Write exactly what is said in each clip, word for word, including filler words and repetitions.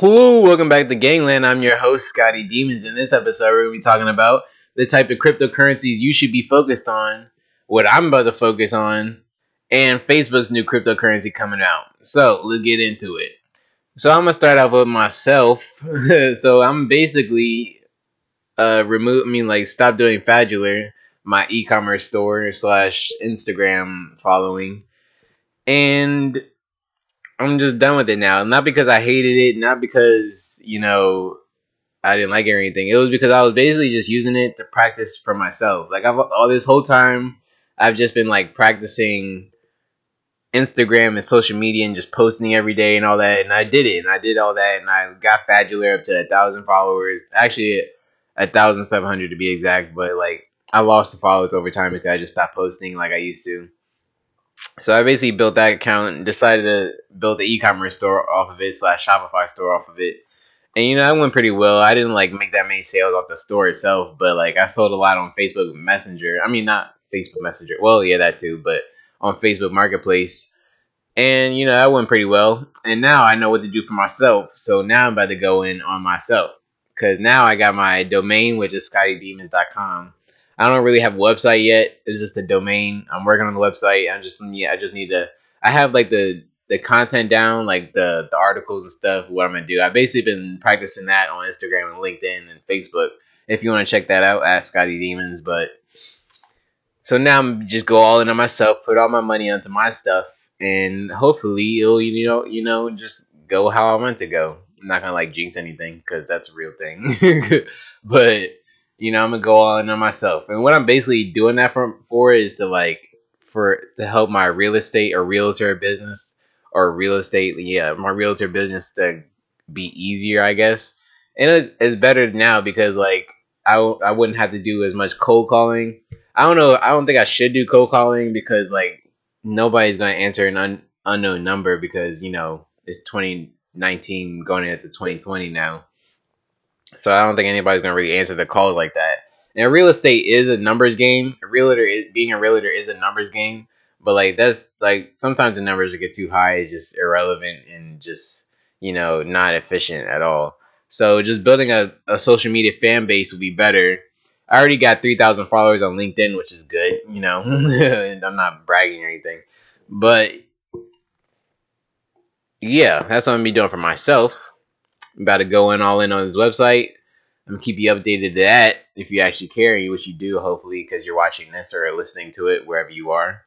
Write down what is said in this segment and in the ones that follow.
Hello, welcome back to Gangland. I'm your host, Scotty Demons. In this episode, we're going to be talking about the type of cryptocurrencies you should be focused on, what I'm about to focus on, and Facebook's new cryptocurrency coming out. So, let's get into it. So, I'm going to start off with myself. So, I'm basically uh, remove, I mean, like, stop doing Fadular, my e-commerce store slash Instagram following. And I'm just done with it now. Not because I hated it, not because, you know, I didn't like it or anything. It was because I was basically just using it to practice for myself. Like, I've all this whole time, I've just been, like, practicing Instagram and social media and just posting every day and all that. And I did it, and I did all that, and I got Fadular up to one thousand followers. Actually, one thousand seven hundred to be exact, but, like, I lost the followers over time because I just stopped posting like I used to. So I basically built that account and decided to build the e-commerce store off of it slash Shopify store off of it. And, you know, that went pretty well. I didn't, like, make that many sales off the store itself, but, like, I sold a lot on Facebook Messenger. I mean, not Facebook Messenger. Well, yeah, that too, but on Facebook Marketplace. And, you know, that went pretty well. And now I know what to do for myself. So now I'm about to go in on myself because now I got my domain, which is scotty demons dot com. I don't really have a website yet. It's just a domain. I'm working on the website. I'm just yeah. I just need to. I have like the the content down, like the the articles and stuff. What I'm gonna do. I've basically been practicing that on Instagram and LinkedIn and Facebook. If you want to check that out, at Scotty Demons. But so now I'm just go all in on myself. Put all my money onto my stuff, and hopefully it'll you know you know just go how I want to go. I'm not gonna like jinx anything because that's a real thing. But you know, I'm going to go all in on myself. And what I'm basically doing that for, for is to, like, for to help my real estate or realtor business or real estate, yeah, my realtor business to be easier, I guess. And it's, it's better now because, like, I, I wouldn't have to do as much cold calling. I don't know. I don't think I should do cold calling because, like, nobody's going to answer an un, unknown number because, you know, it's twenty nineteen going into twenty twenty now. So I don't think anybody's going to really answer the call like that. And real estate is a numbers game. A realtor is, being a realtor is a numbers game. But, like, that's, like, sometimes the numbers that get too high is just irrelevant and just, you know, not efficient at all. So just building a, a social media fan base would be better. I already got three thousand followers on LinkedIn, which is good, you know. And I'm not bragging or anything. But, yeah, that's what I'm going to be doing for myself. I'm about to go in all in on this website. I'm going to keep you updated to that if you actually care, which you do, hopefully, because you're watching this or listening to it wherever you are.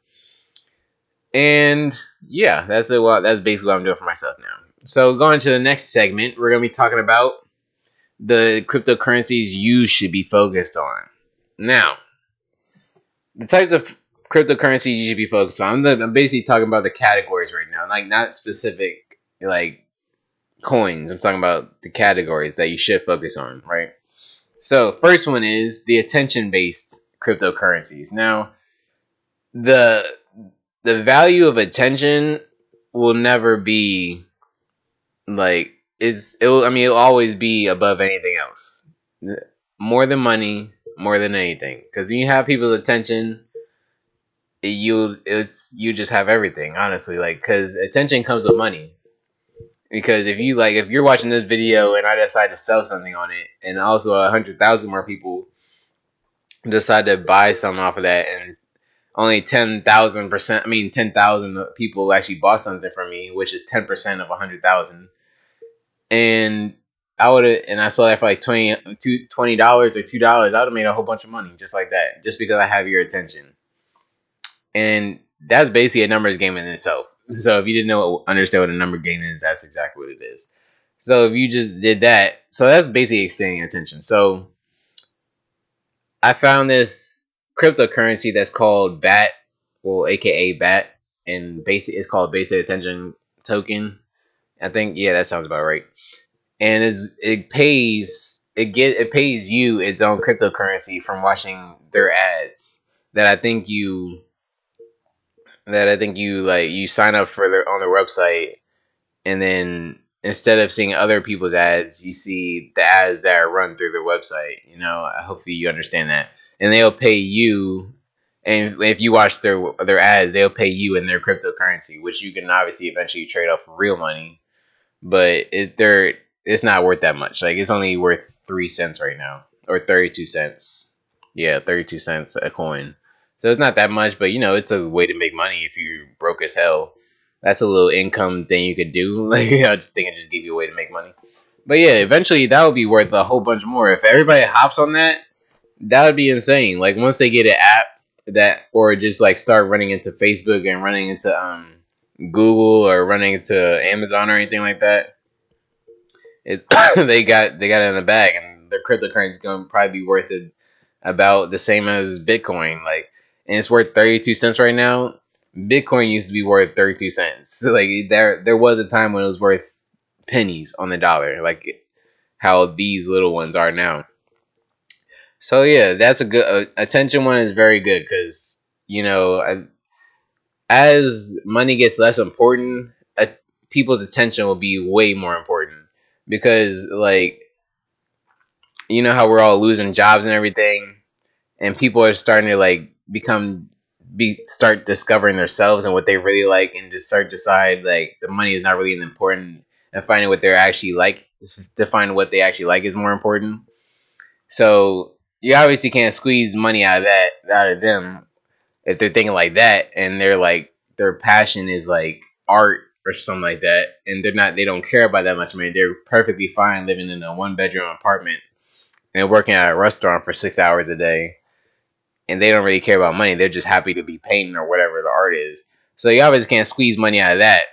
And, yeah, that's a lot. That's basically what I'm doing for myself now. So going to the next segment, we're going to be talking about the cryptocurrencies you should be focused on. Now, the types of cryptocurrencies you should be focused on. I'm, I'm basically talking about the categories right now, like not specific, like, coins. I'm talking about the categories that you should focus on, right? So first one is the attention-based cryptocurrencies. Now, the the value of attention will never be like is it will, I mean it'll always be above anything else. More than money, more than anything. Because when you have people's attention, you it's you just have everything, honestly, like because attention comes with money. Because if you like, if you're watching this video and I decide to sell something on it, and also a hundred thousand more people decide to buy something off of that, and only ten thousand percent, I mean ten thousand people actually bought something from me, which is ten percent of a hundred thousand, and I would have, and I sold that for like twenty two twenty dollars or two dollars, I would have made a whole bunch of money just like that, just because I have your attention, and that's basically a numbers game in itself. So if you didn't know, understand what a number game is, that's exactly what it is. So if you just did that, so that's basically extending attention. So I found this cryptocurrency that's called B A T, well, A K A B A T, and basic it's called Basic Attention Token. I think, yeah, that sounds about right. And it's, it pays it get it pays you its own cryptocurrency from watching their ads that I think you. That I think you like you sign up for their on their website, and then instead of seeing other people's ads, you see the ads that are run through their website. You know, hopefully you understand that, and they'll pay you. And if you watch their their ads, they'll pay you in their cryptocurrency, which you can obviously eventually trade off for real money. But it, they're it's not worth that much. Like, it's only worth three cents right now, or thirty-two cents. Yeah, thirty-two cents a coin. So it's not that much, but you know, it's a way to make money if you're broke as hell. That's a little income thing you could do. Like, I think it just give you a way to make money. But yeah, eventually that would be worth a whole bunch more. If everybody hops on that, that would be insane. Like, once they get an app that, or just like start running into Facebook and running into um Google or running into Amazon or anything like that, it's they got they got it in the bag, and their cryptocurrency is gonna probably be worth it about the same as Bitcoin. Like, and it's worth thirty-two cents right now. Bitcoin used to be worth thirty-two cents. So like, there there was a time when it was worth pennies on the dollar, like how these little ones are now. So yeah, that's a good uh, attention one is very good, because you know, I, as money gets less important, uh, people's attention will be way more important, because like, you know how we're all losing jobs and everything, and people are starting to like become be start discovering themselves and what they really like, and just start decide like the money is not really an important, and finding what they're actually like, to find what they actually like is more important. So you obviously can't squeeze money out of that, out of them, if they're thinking like that, and they're like, their passion is like art or something like that, and they're not, they don't care about that much money. They're perfectly fine living in a one bedroom apartment and working at a restaurant for six hours a day, and they don't really care about money. They're just happy to be painting or whatever the art is. So you obviously can't squeeze money out of that.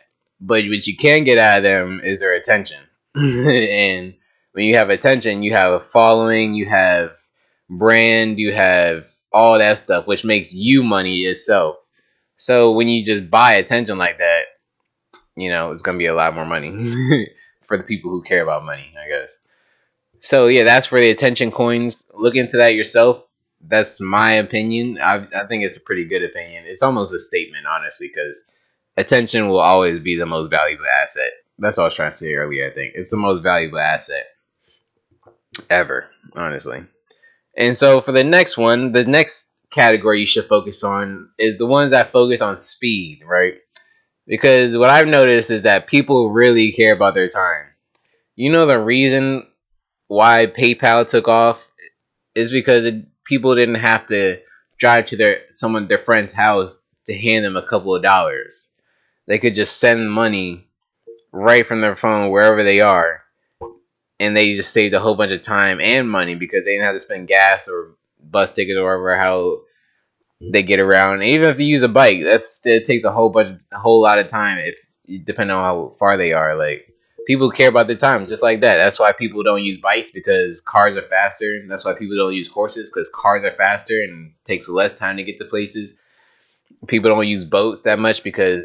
But what you can get out of them is their attention. And when you have attention, you have a following, you have brand, you have all that stuff, which makes you money itself. So when you just buy attention like that, you know, it's going to be a lot more money for the people who care about money, I guess. So yeah, that's for the attention coins. Look into that yourself. That's my opinion. I, I think it's a pretty good opinion. It's almost a statement, honestly, because attention will always be the most valuable asset. That's what I was trying to say earlier, I think. It's the most valuable asset ever, honestly. And so for the next one, the next category you should focus on is the ones that focus on speed, right? Because what I've noticed is that people really care about their time. You know the reason why PayPal took off is because it, people didn't have to drive to their someone their friend's house to hand them a couple of dollars. They could just send money right from their phone wherever they are, and they just saved a whole bunch of time and money, because they didn't have to spend gas or bus tickets or whatever how they get around. And even if you use a bike, that still takes a whole bunch, a whole lot of time, if depending on how far they are. Like, people care about their time just like that. That's why people don't use bikes, because cars are faster. That's why people don't use horses, because cars are faster and takes less time to get to places. People don't use boats that much, because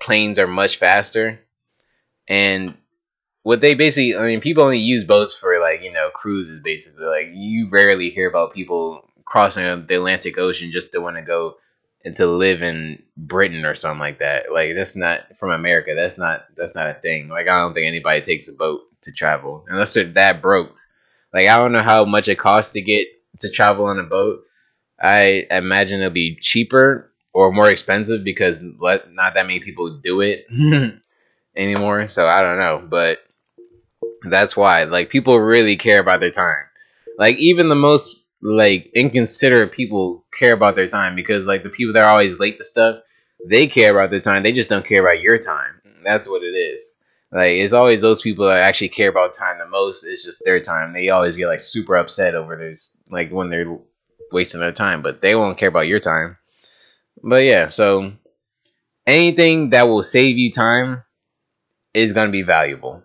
planes are much faster. And what they basically, I mean, people only use boats for, like, you know, cruises, basically. Like, you rarely hear about people crossing the Atlantic Ocean just to want to go and to live in Britain or something like that. Like, that's not from America. That's not, that's not a thing. Like, I don't think anybody takes a boat to travel unless they're that broke. Like, I don't know how much it costs to get to travel on a boat. I imagine it'll be cheaper or more expensive, because not that many people do it anymore. So I don't know, but that's why, like, people really care about their time. Like, even the most, like, inconsiderate people care about their time, because, like, the people that are always late to stuff, they care about their time. They just don't care about your time. That's what it is. Like, it's always those people that actually care about time the most. It's just their time. They always get, like, super upset over this, like, when they're wasting their time, but they won't care about your time. But yeah, so anything that will save you time is going to be valuable,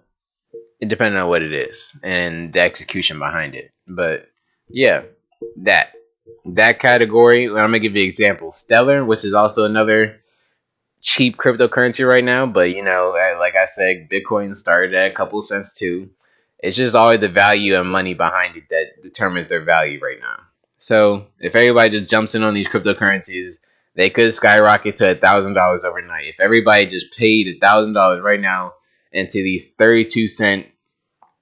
depending on what it is and the execution behind it. But yeah, that that category, I'm going to give you an example. Stellar, which is also another cheap cryptocurrency right now. But, you know, like I said, Bitcoin started at a couple cents too. It's just always the value and money behind it that determines their value right now. So if everybody just jumps in on these cryptocurrencies, they could skyrocket to one thousand dollars overnight. If everybody just paid one thousand dollars right now into these thirty-two cent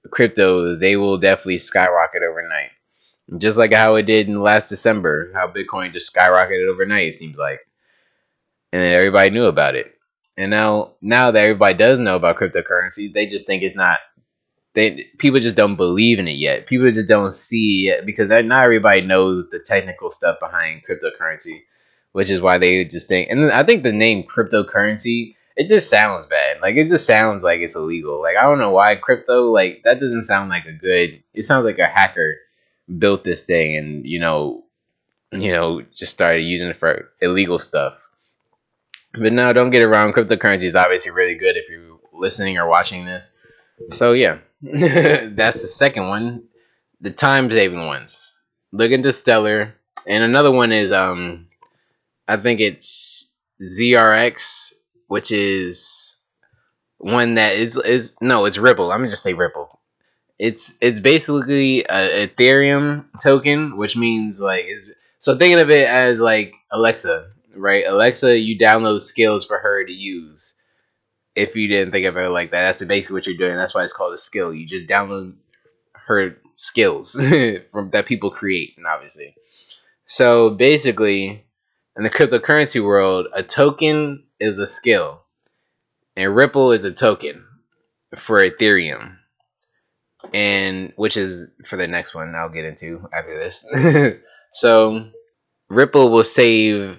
cryptos, they will definitely skyrocket overnight. Just like how it did in last December, how Bitcoin just skyrocketed overnight, it seems like. And then everybody knew about it. And now, now that everybody does know about cryptocurrency, they just think it's not they people just don't believe in it yet. People just don't see it because not everybody knows the technical stuff behind cryptocurrency, which is why they just think. And I think the name cryptocurrency, it just sounds bad. Like, it just sounds like it's illegal. Like, I don't know why crypto, like, that doesn't sound like a good, it sounds like a hacker built this thing and, you know, you know, just started using it for illegal stuff. But no, don't get it wrong. Cryptocurrency is obviously really good if you're listening or watching this. So, yeah, that's the second one. The time-saving ones. Look into Stellar. And another one is, um, I think it's Z R X, which is one that is, is no, it's Ripple. I'm going to just say Ripple. It's it's basically a Ethereum token, which means, like, is so thinking of it as, like, Alexa, right? Alexa, you download skills for her to use. If you didn't think of it like that, that's basically what you're doing. That's why it's called a skill. You just download her skills from that people create, and obviously. So basically, in the cryptocurrency world, a token is a skill, and Ripple is a token for Ethereum, and which is for the next one I'll get into after this. So Ripple will save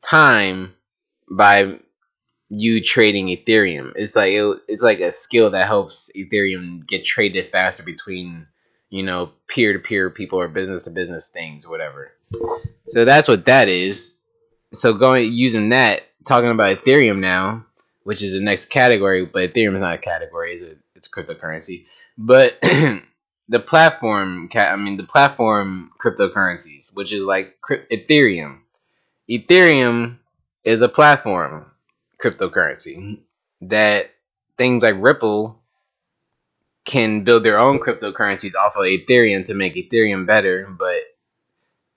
time by you trading Ethereum. It's like it, it's like a skill that helps Ethereum get traded faster between, you know, peer-to-peer people or business-to-business things, whatever. So that's what that is. So going using that, talking about Ethereum now, which is the next category, but Ethereum is not a category; it's a, it's a cryptocurrency. But the platform, I mean, the platform cryptocurrencies, which is like Ethereum. Ethereum is a platform cryptocurrency that things like Ripple can build their own cryptocurrencies off of Ethereum to make Ethereum better, but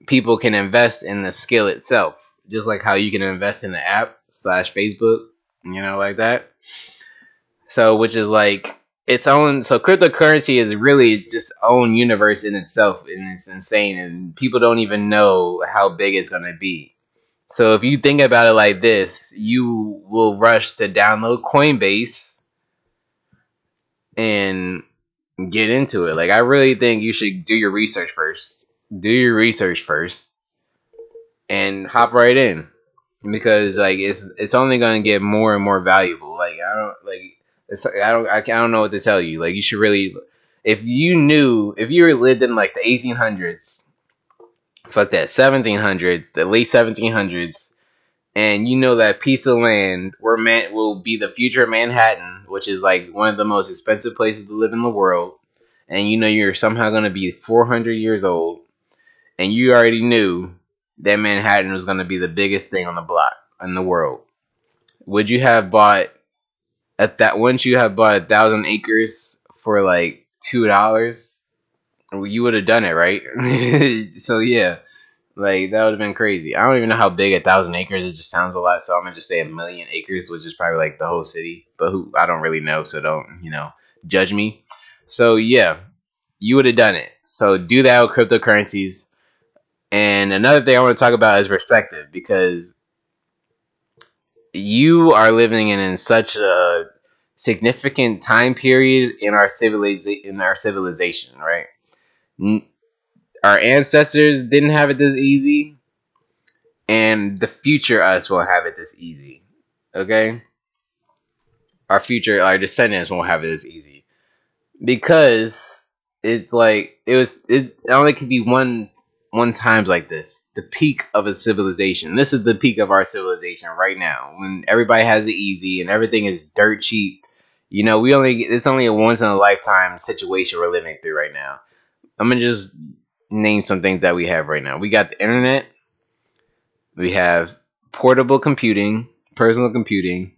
people can invest in the skill itself, just like how you can invest in the app slash Facebook, you know, like that. So, which is like its own. So cryptocurrency is really just own universe in itself, and it's insane, and people don't even know how big it's going to be. So if you think about it like this, you will rush to download Coinbase and get into it. Like, I really think you should do your research first. Do your research first and hop right in, because like it's it's only going to get more and more valuable. Like, I don't like it's, I don't I don't know what to tell you. Like, you should really, if you knew, if you lived in like the eighteen hundreds. Fuck that, seventeen hundreds, the late seventeen hundreds, and you know that piece of land where man will be the future of Manhattan, which is like one of the most expensive places to live in the world, and you know you're somehow going to be four hundred years old, and you already knew that Manhattan was going to be the biggest thing on the block in the world. Would you have bought at that once you have bought a thousand acres for like two dollars? You would have done it, right? So yeah, like that would have been crazy. I don't even know how big a thousand acres. It just sounds a lot, so I'm gonna just say a million acres, which is probably like the whole city. But who I don't really know, so don't you know judge me. So yeah, you would have done it. So do that with cryptocurrencies. And another thing I want to talk about is perspective, because you are living in, in such a significant time period in our civiliza- in our civilization, right? Our ancestors didn't have it this easy, and the future us won't have it this easy. Okay? Our future, our descendants won't have it this easy, because it's like it was. It only could be one one times like this. The peak of a civilization. This is the peak of our civilization right now, when everybody has it easy and everything is dirt cheap. You know, we only it's only a once in a lifetime situation we're living through right now. I'm going to just name some things that we have right now. We got the internet. We have portable computing, personal computing.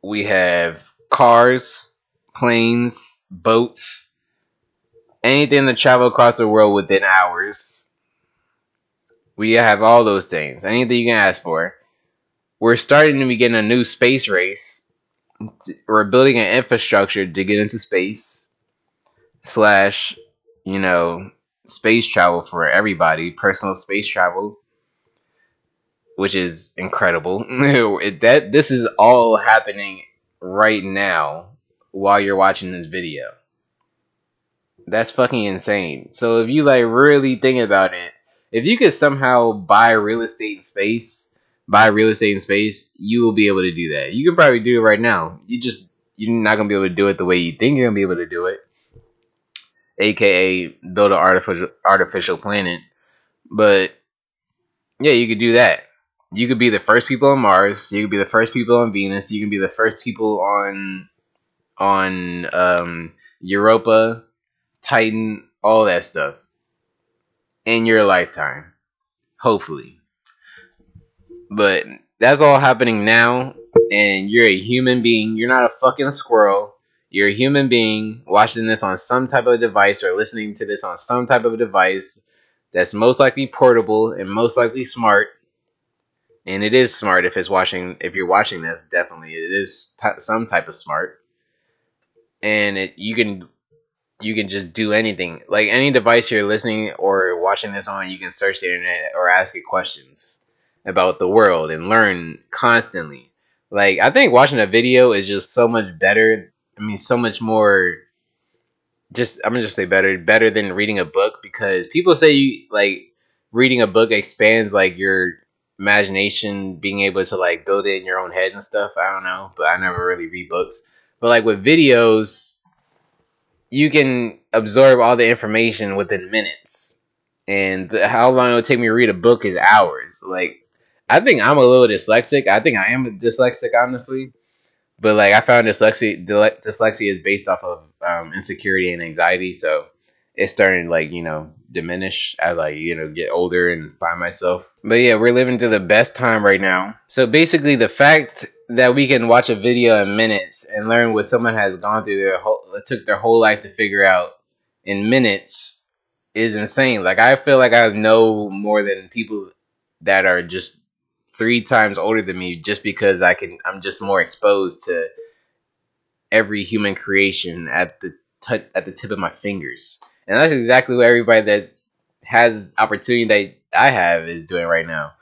We have cars, planes, boats, anything to travel across the world within hours. We have all those things, anything you can ask for. We're starting to begin a new space race. We're building an infrastructure to get into space. Slash, you know, space travel for everybody, personal space travel, which is incredible. That this is all happening right now while you're watching this video. That's fucking insane. So if you like really think about it, if you could somehow buy real estate in space, buy real estate in space, you will be able to do that. You can probably do it right now. You just you're not gonna be able to do it the way you think you're gonna be able to do it, aka build an artificial artificial planet. But yeah, you could do that. You could be the first people on Mars. You could be the first people on Venus. You can be the first people on on um, Europa, Titan, all that stuff in your lifetime, hopefully. But that's all happening now, and you're a human being. You're not a fucking squirrel. You're a human being watching this on some type of device or listening to this on some type of device that's most likely portable and most likely smart. And it is smart if it's watching. If you're watching this, definitely it is t some type of smart. And it, you can you can just do anything. Like any device you're listening or watching this on, you can search the internet or ask it questions about the world and learn constantly. Like I think watching a video is just so much better. I mean, so much more. Just I'm gonna just say better, better than reading a book, because people say you like reading a book expands like your imagination, being able to like build it in your own head and stuff. I don't know, but I never really read books. But like with videos, you can absorb all the information within minutes, and the, how long it would take me to read a book is hours. Like I think I'm a little dyslexic. I think I am dyslexic, honestly. But like I found dyslexia dyslexia is based off of um, insecurity and anxiety, so it's starting to, like, you know, diminish as I, you know, get older and find myself. But yeah, we're living through the best time right now. So basically the fact that we can watch a video in minutes and learn what someone has gone through their whole, took their whole life to figure out in minutes is insane. Like I feel like I know more than people that are just three times older than me, just because I can, I'm just more exposed to every human creation at the at the tip of my fingers. And that's exactly what everybody that has opportunity that I have is doing right now.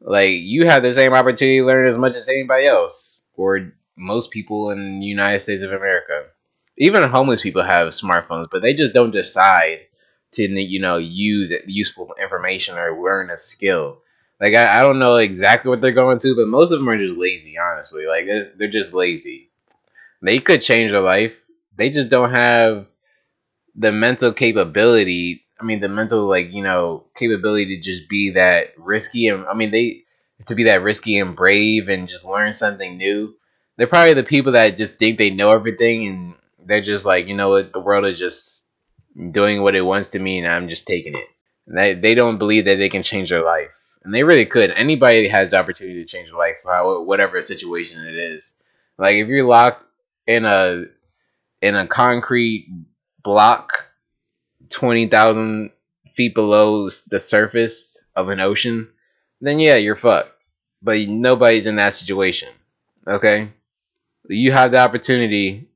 Like, you have the same opportunity to learn as much as anybody else, or most people in the United States of America. Even homeless people have smartphones, but they just don't decide to, you know, use useful information or learn a skill. Like, I, I don't know exactly what they're going to, but most of them are just lazy, honestly. Like, they're just lazy. They could change their life. They just don't have the mental capability, I mean, the mental, like, you know, capability to just be that risky. And I mean, they, to be that risky and brave and just learn something new. They're probably the people that just think they know everything, and they're just like, you know what, the world is just doing what it wants to me, and I'm just taking it. And they, they don't believe that they can change their life. And they really could. Anybody has the opportunity to change their life, whatever situation it is. Like, if you're locked in a, in a concrete block twenty thousand feet below the surface of an ocean, then yeah, you're fucked. But nobody's in that situation, okay? You have the opportunity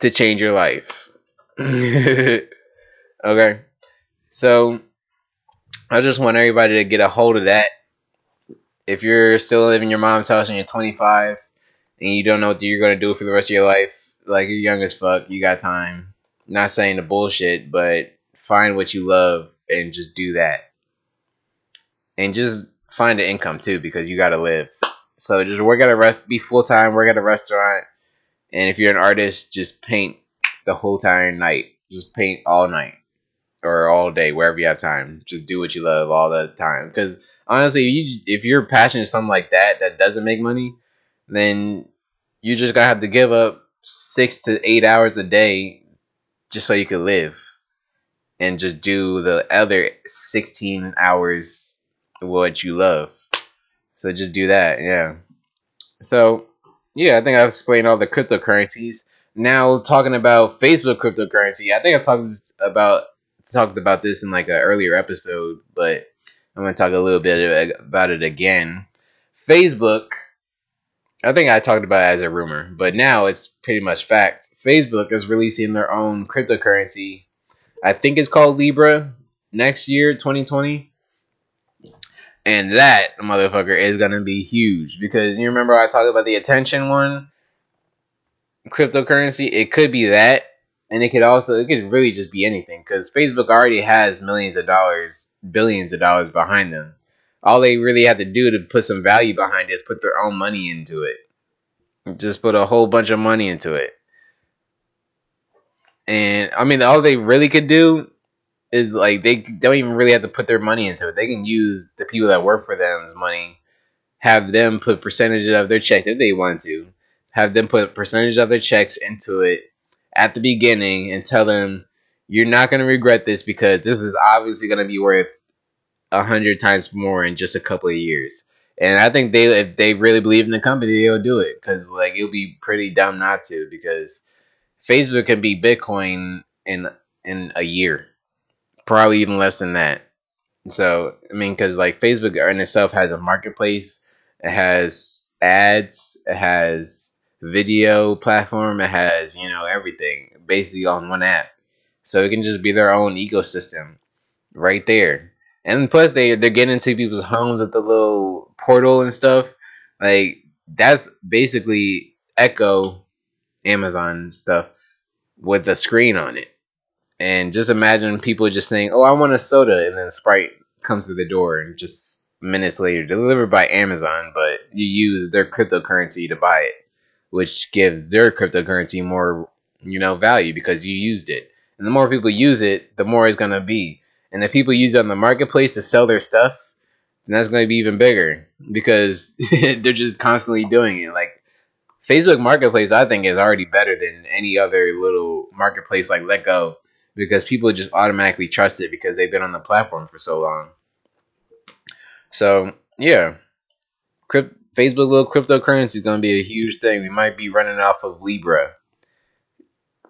to change your life. Okay? So I just want everybody to get a hold of that. If you're still living in your mom's house and you're twenty-five and you don't know what you're going to do for the rest of your life, like, you're young as fuck. You got time. Not saying the bullshit, but find what you love and just do that. And just find an income, too, because you got to live. So just work at a rest, be full-time, work at a restaurant. And if you're an artist, just paint the whole entire night. Just paint all night or all day, wherever you have time. Just do what you love all the time. Because, honestly, you, if you're passionate about something like that that doesn't make money, then you just got to have to give up six to eight hours a day just so you could live, and just do the other sixteen hours what you love. So just do that. Yeah, so yeah, I think I've explained all the cryptocurrencies. Now, talking about Facebook cryptocurrency, I think I talked about talked about this in like an earlier episode, but I'm going to talk a little bit about it again. Facebook, I think I talked about it as a rumor, but now it's pretty much fact. Facebook is releasing their own cryptocurrency. I think it's called Libra, next year, twenty twenty. And that motherfucker is going to be huge, because you remember I talked about the attention one? cryptocurrency, it could be that, and it could also, it could really just be anything, because Facebook already has millions of dollars, billions of dollars behind them. All they really have to do to put some value behind it is put their own money into it. Just put a whole bunch of money into it. And, I mean, all they really could do is, like, they don't even really have to put their money into it. They can use the people that work for them's money, have them put percentage of their checks, if they want to, have them put percentage of their checks into it at the beginning and tell them, you're not going to regret this because this is obviously going to be worth a hundred times more in just a couple of years. And I think they, if they really believe in the company, they'll do it, because like it'll be pretty dumb not to, because Facebook can be Bitcoin in in a year, probably even less than that. So I mean, because like Facebook in itself has a marketplace, it has ads, it has video platform, it has, you know, everything basically on one app. So it can just be their own ecosystem right there. And plus, they they're getting into people's homes with the little portal and stuff. Like, that's basically Echo, Amazon stuff with a screen on it. And just imagine people just saying, "Oh, I want a soda," and then Sprite comes to the door, and just minutes later, delivered by Amazon, but you use their cryptocurrency to buy it, which gives their cryptocurrency more, you know, value because you used it. And the more people use it, the more it's gonna be. And if people use it on the marketplace to sell their stuff, then that's going to be even bigger, because they're just constantly doing it. Like, Facebook Marketplace, I think, is already better than any other little marketplace like Let Go, because people just automatically trust it because they've been on the platform for so long. So, yeah. Crypt- Facebook little cryptocurrency is going to be a huge thing. We might be running off of Libra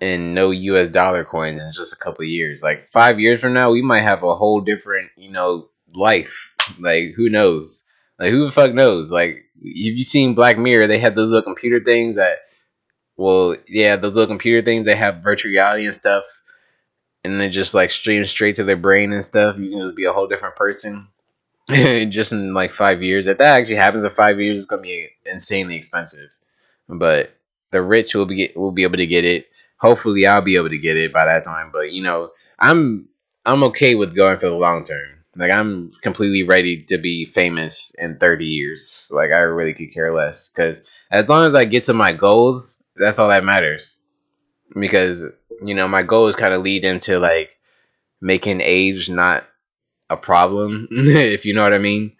and no U S dollar coins in just a couple of years. Like, five years from now, we might have a whole different, you know, life. Like, who knows? Like, who the fuck knows? Like, have you seen Black Mirror? They have those little computer things that, well, yeah, those little computer things. They have virtual reality and stuff, and they just, like, stream straight to their brain and stuff. You can just be a whole different person just in, like, five years. If that actually happens in five years, it's going to be insanely expensive. But the rich will be will be able to get it. Hopefully, I'll be able to get it by that time. But, you know, I'm I'm okay with going for the long term. Like, I'm completely ready to be famous in thirty years. Like, I really could care less. Because as long as I get to my goals, that's all that matters. Because, you know, my goals kind of lead into, like, making age not a problem, if you know what I mean.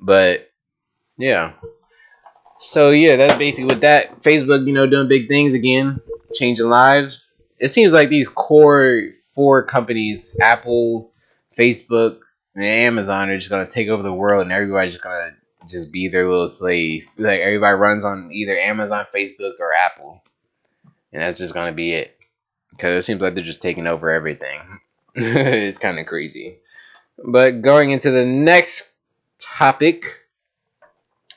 But, yeah. So, yeah, that's basically with that. Facebook, you know, doing big things again. Changing lives. It seems like these core four companies, Apple, Facebook, and Amazon, are just gonna take over the world, and everybody's just gonna just be their little slave. Like, everybody runs on either Amazon, Facebook, or Apple, and that's just gonna be it. Because it seems like they're just taking over everything. It's kind of crazy. But going into the next topic,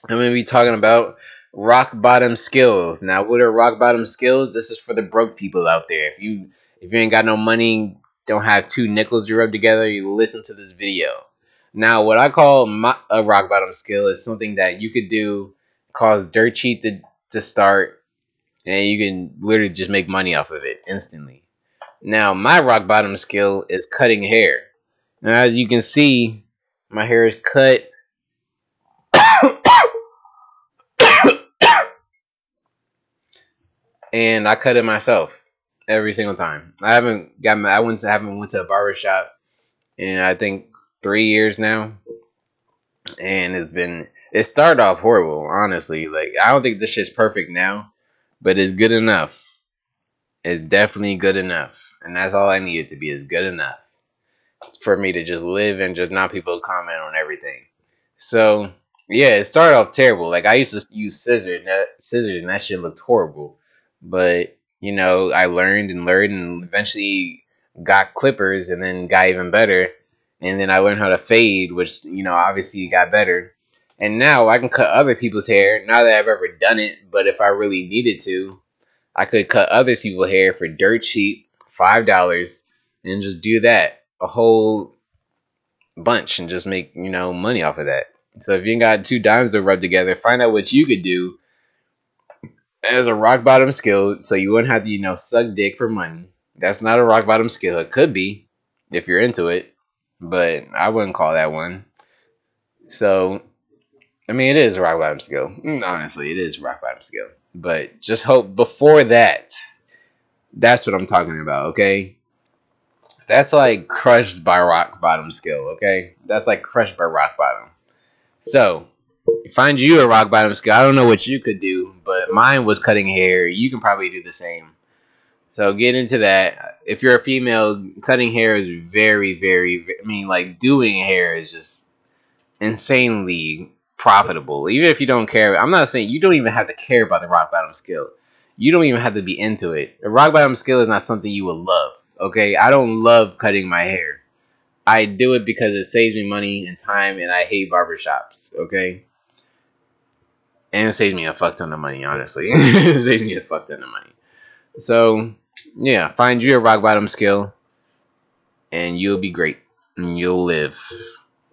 I'm gonna be talking about rock bottom skills. Now, what are rock bottom skills? This is for the broke people out there. If you if you ain't got no money, don't have two nickels to rub together, you listen to this video. Now, what I call my, a rock bottom skill is something that you could do, cause dirt cheap to to start, and you can literally just make money off of it instantly. Now, my rock bottom skill is cutting hair. Now, as you can see, my hair is cut. And I cut it myself every single time. I haven't got my, I went to, haven't went to a barbershop in, I think, three years now. And it's been, it started off horrible, honestly. Like, I don't think this shit's perfect now, but it's good enough. It's definitely good enough. And that's all I need it to be, is good enough for me to just live and just not people comment on everything. So, yeah, it started off terrible. Like, I used to use scissors, and that, scissors, and that shit looked horrible. But, you know, I learned and learned and eventually got clippers, and then got even better. And then I learned how to fade, which, you know, obviously got better. And now I can cut other people's hair, not that I've ever done it, but if I really needed to, I could cut other people's hair for dirt cheap, five dollars, and just do that a whole bunch and just make, you know, money off of that. So if you ain't got two dimes to rub together, find out what you could do as a rock bottom skill, so you wouldn't have to, you know, suck dick for money. That's not a rock bottom skill. It could be if you're into it, but I wouldn't call that one. So, I mean, it is a rock bottom skill. Honestly, it is a rock bottom skill. But just hope before that, that's what I'm talking about, okay? That's like crushed by rock bottom skill, okay? That's like crushed by rock bottom. So, find you a rock bottom skill. I don't know what you could do, but mine was cutting hair. You can probably do the same. So get into that. If you're a female, cutting hair is very, very, I mean, like doing hair is just insanely profitable. Even if you don't care, I'm not saying you don't even have to care about the rock bottom skill. You don't even have to be into it. The rock bottom skill is not something you will love. Okay, I don't love cutting my hair. I do it because it saves me money and time, and I hate barbershops. Okay, and it saves me a fuck ton of money. Honestly, it saves me a fuck ton of money. So, yeah, find you a rock bottom skill, and you'll be great, and you'll live.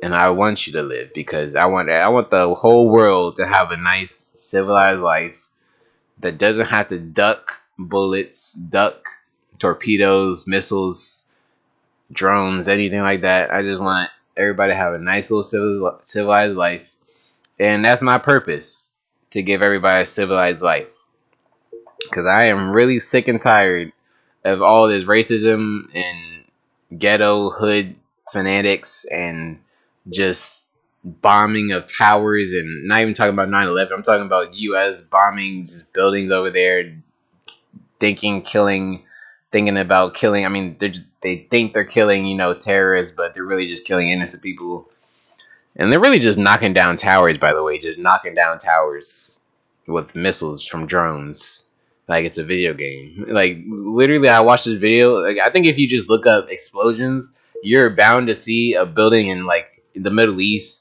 And I want you to live because I want I want the whole world to have a nice, civilized life that doesn't have to duck bullets, duck torpedoes, missiles, drones, anything like that. I just want everybody to have a nice little civilized life. And that's my purpose, to give everybody a civilized life. Because I am really sick and tired of all this racism and ghetto hood fanatics and just bombing of towers. And not even talking about nine eleven. I'm talking about U S bombing just buildings over there, thinking, killing... thinking about killing, I mean, they they think they're killing, you know, terrorists, but they're really just killing innocent people. And they're really just knocking down towers, by the way, just knocking down towers with missiles from drones. Like, it's a video game. Like, literally, I watched this video. Like, I think if you just look up explosions, you're bound to see a building in, like, the Middle East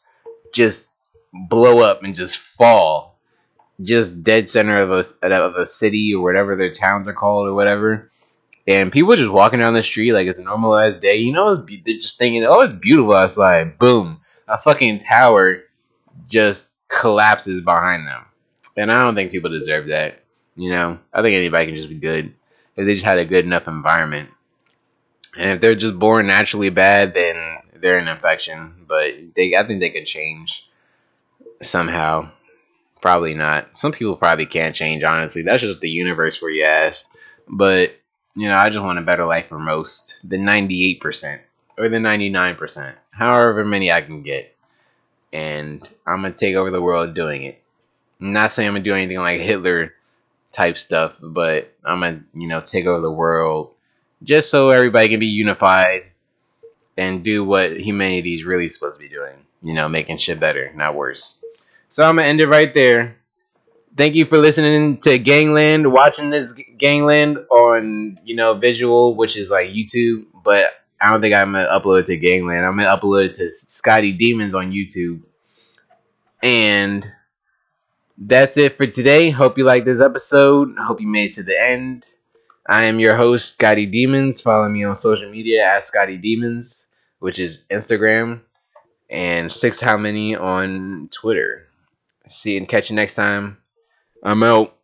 just blow up and just fall. Just dead center of a, of a city or whatever their towns are called or whatever. And people just walking down the street like it's a normalized day. You know, it's be- they're just thinking, oh, it's beautiful outside. Boom. A fucking tower just collapses behind them. And I don't think people deserve that. You know, I think anybody can just be good if they just had a good enough environment. And if they're just born naturally bad, then they're an infection. But they, I think they could change somehow. Probably not. Some people probably can't change, honestly. That's just the universe for your ass. But... you know, I just want a better life for most. The ninety-eight percent. Or the ninety-nine percent. However many I can get. And I'm going to take over the world doing it. I'm not saying I'm going to do anything like Hitler type stuff. But I'm going to, you know, take over the world. Just so everybody can be unified. And do what humanity is really supposed to be doing. You know, making shit better, not worse. So I'm going to end it right there. Thank you for listening to Gangland, watching this Gangland on, you know, visual, which is like YouTube. But I don't think I'm going to upload it to Gangland. I'm going to upload it to Scotty Demons on YouTube. And that's it for today. Hope you liked this episode. Hope you made it to the end. I am your host, Scotty Demons. Follow me on social media at Scotty Demons, which is Instagram. And six how many on Twitter. See you and catch you next time. I'm out.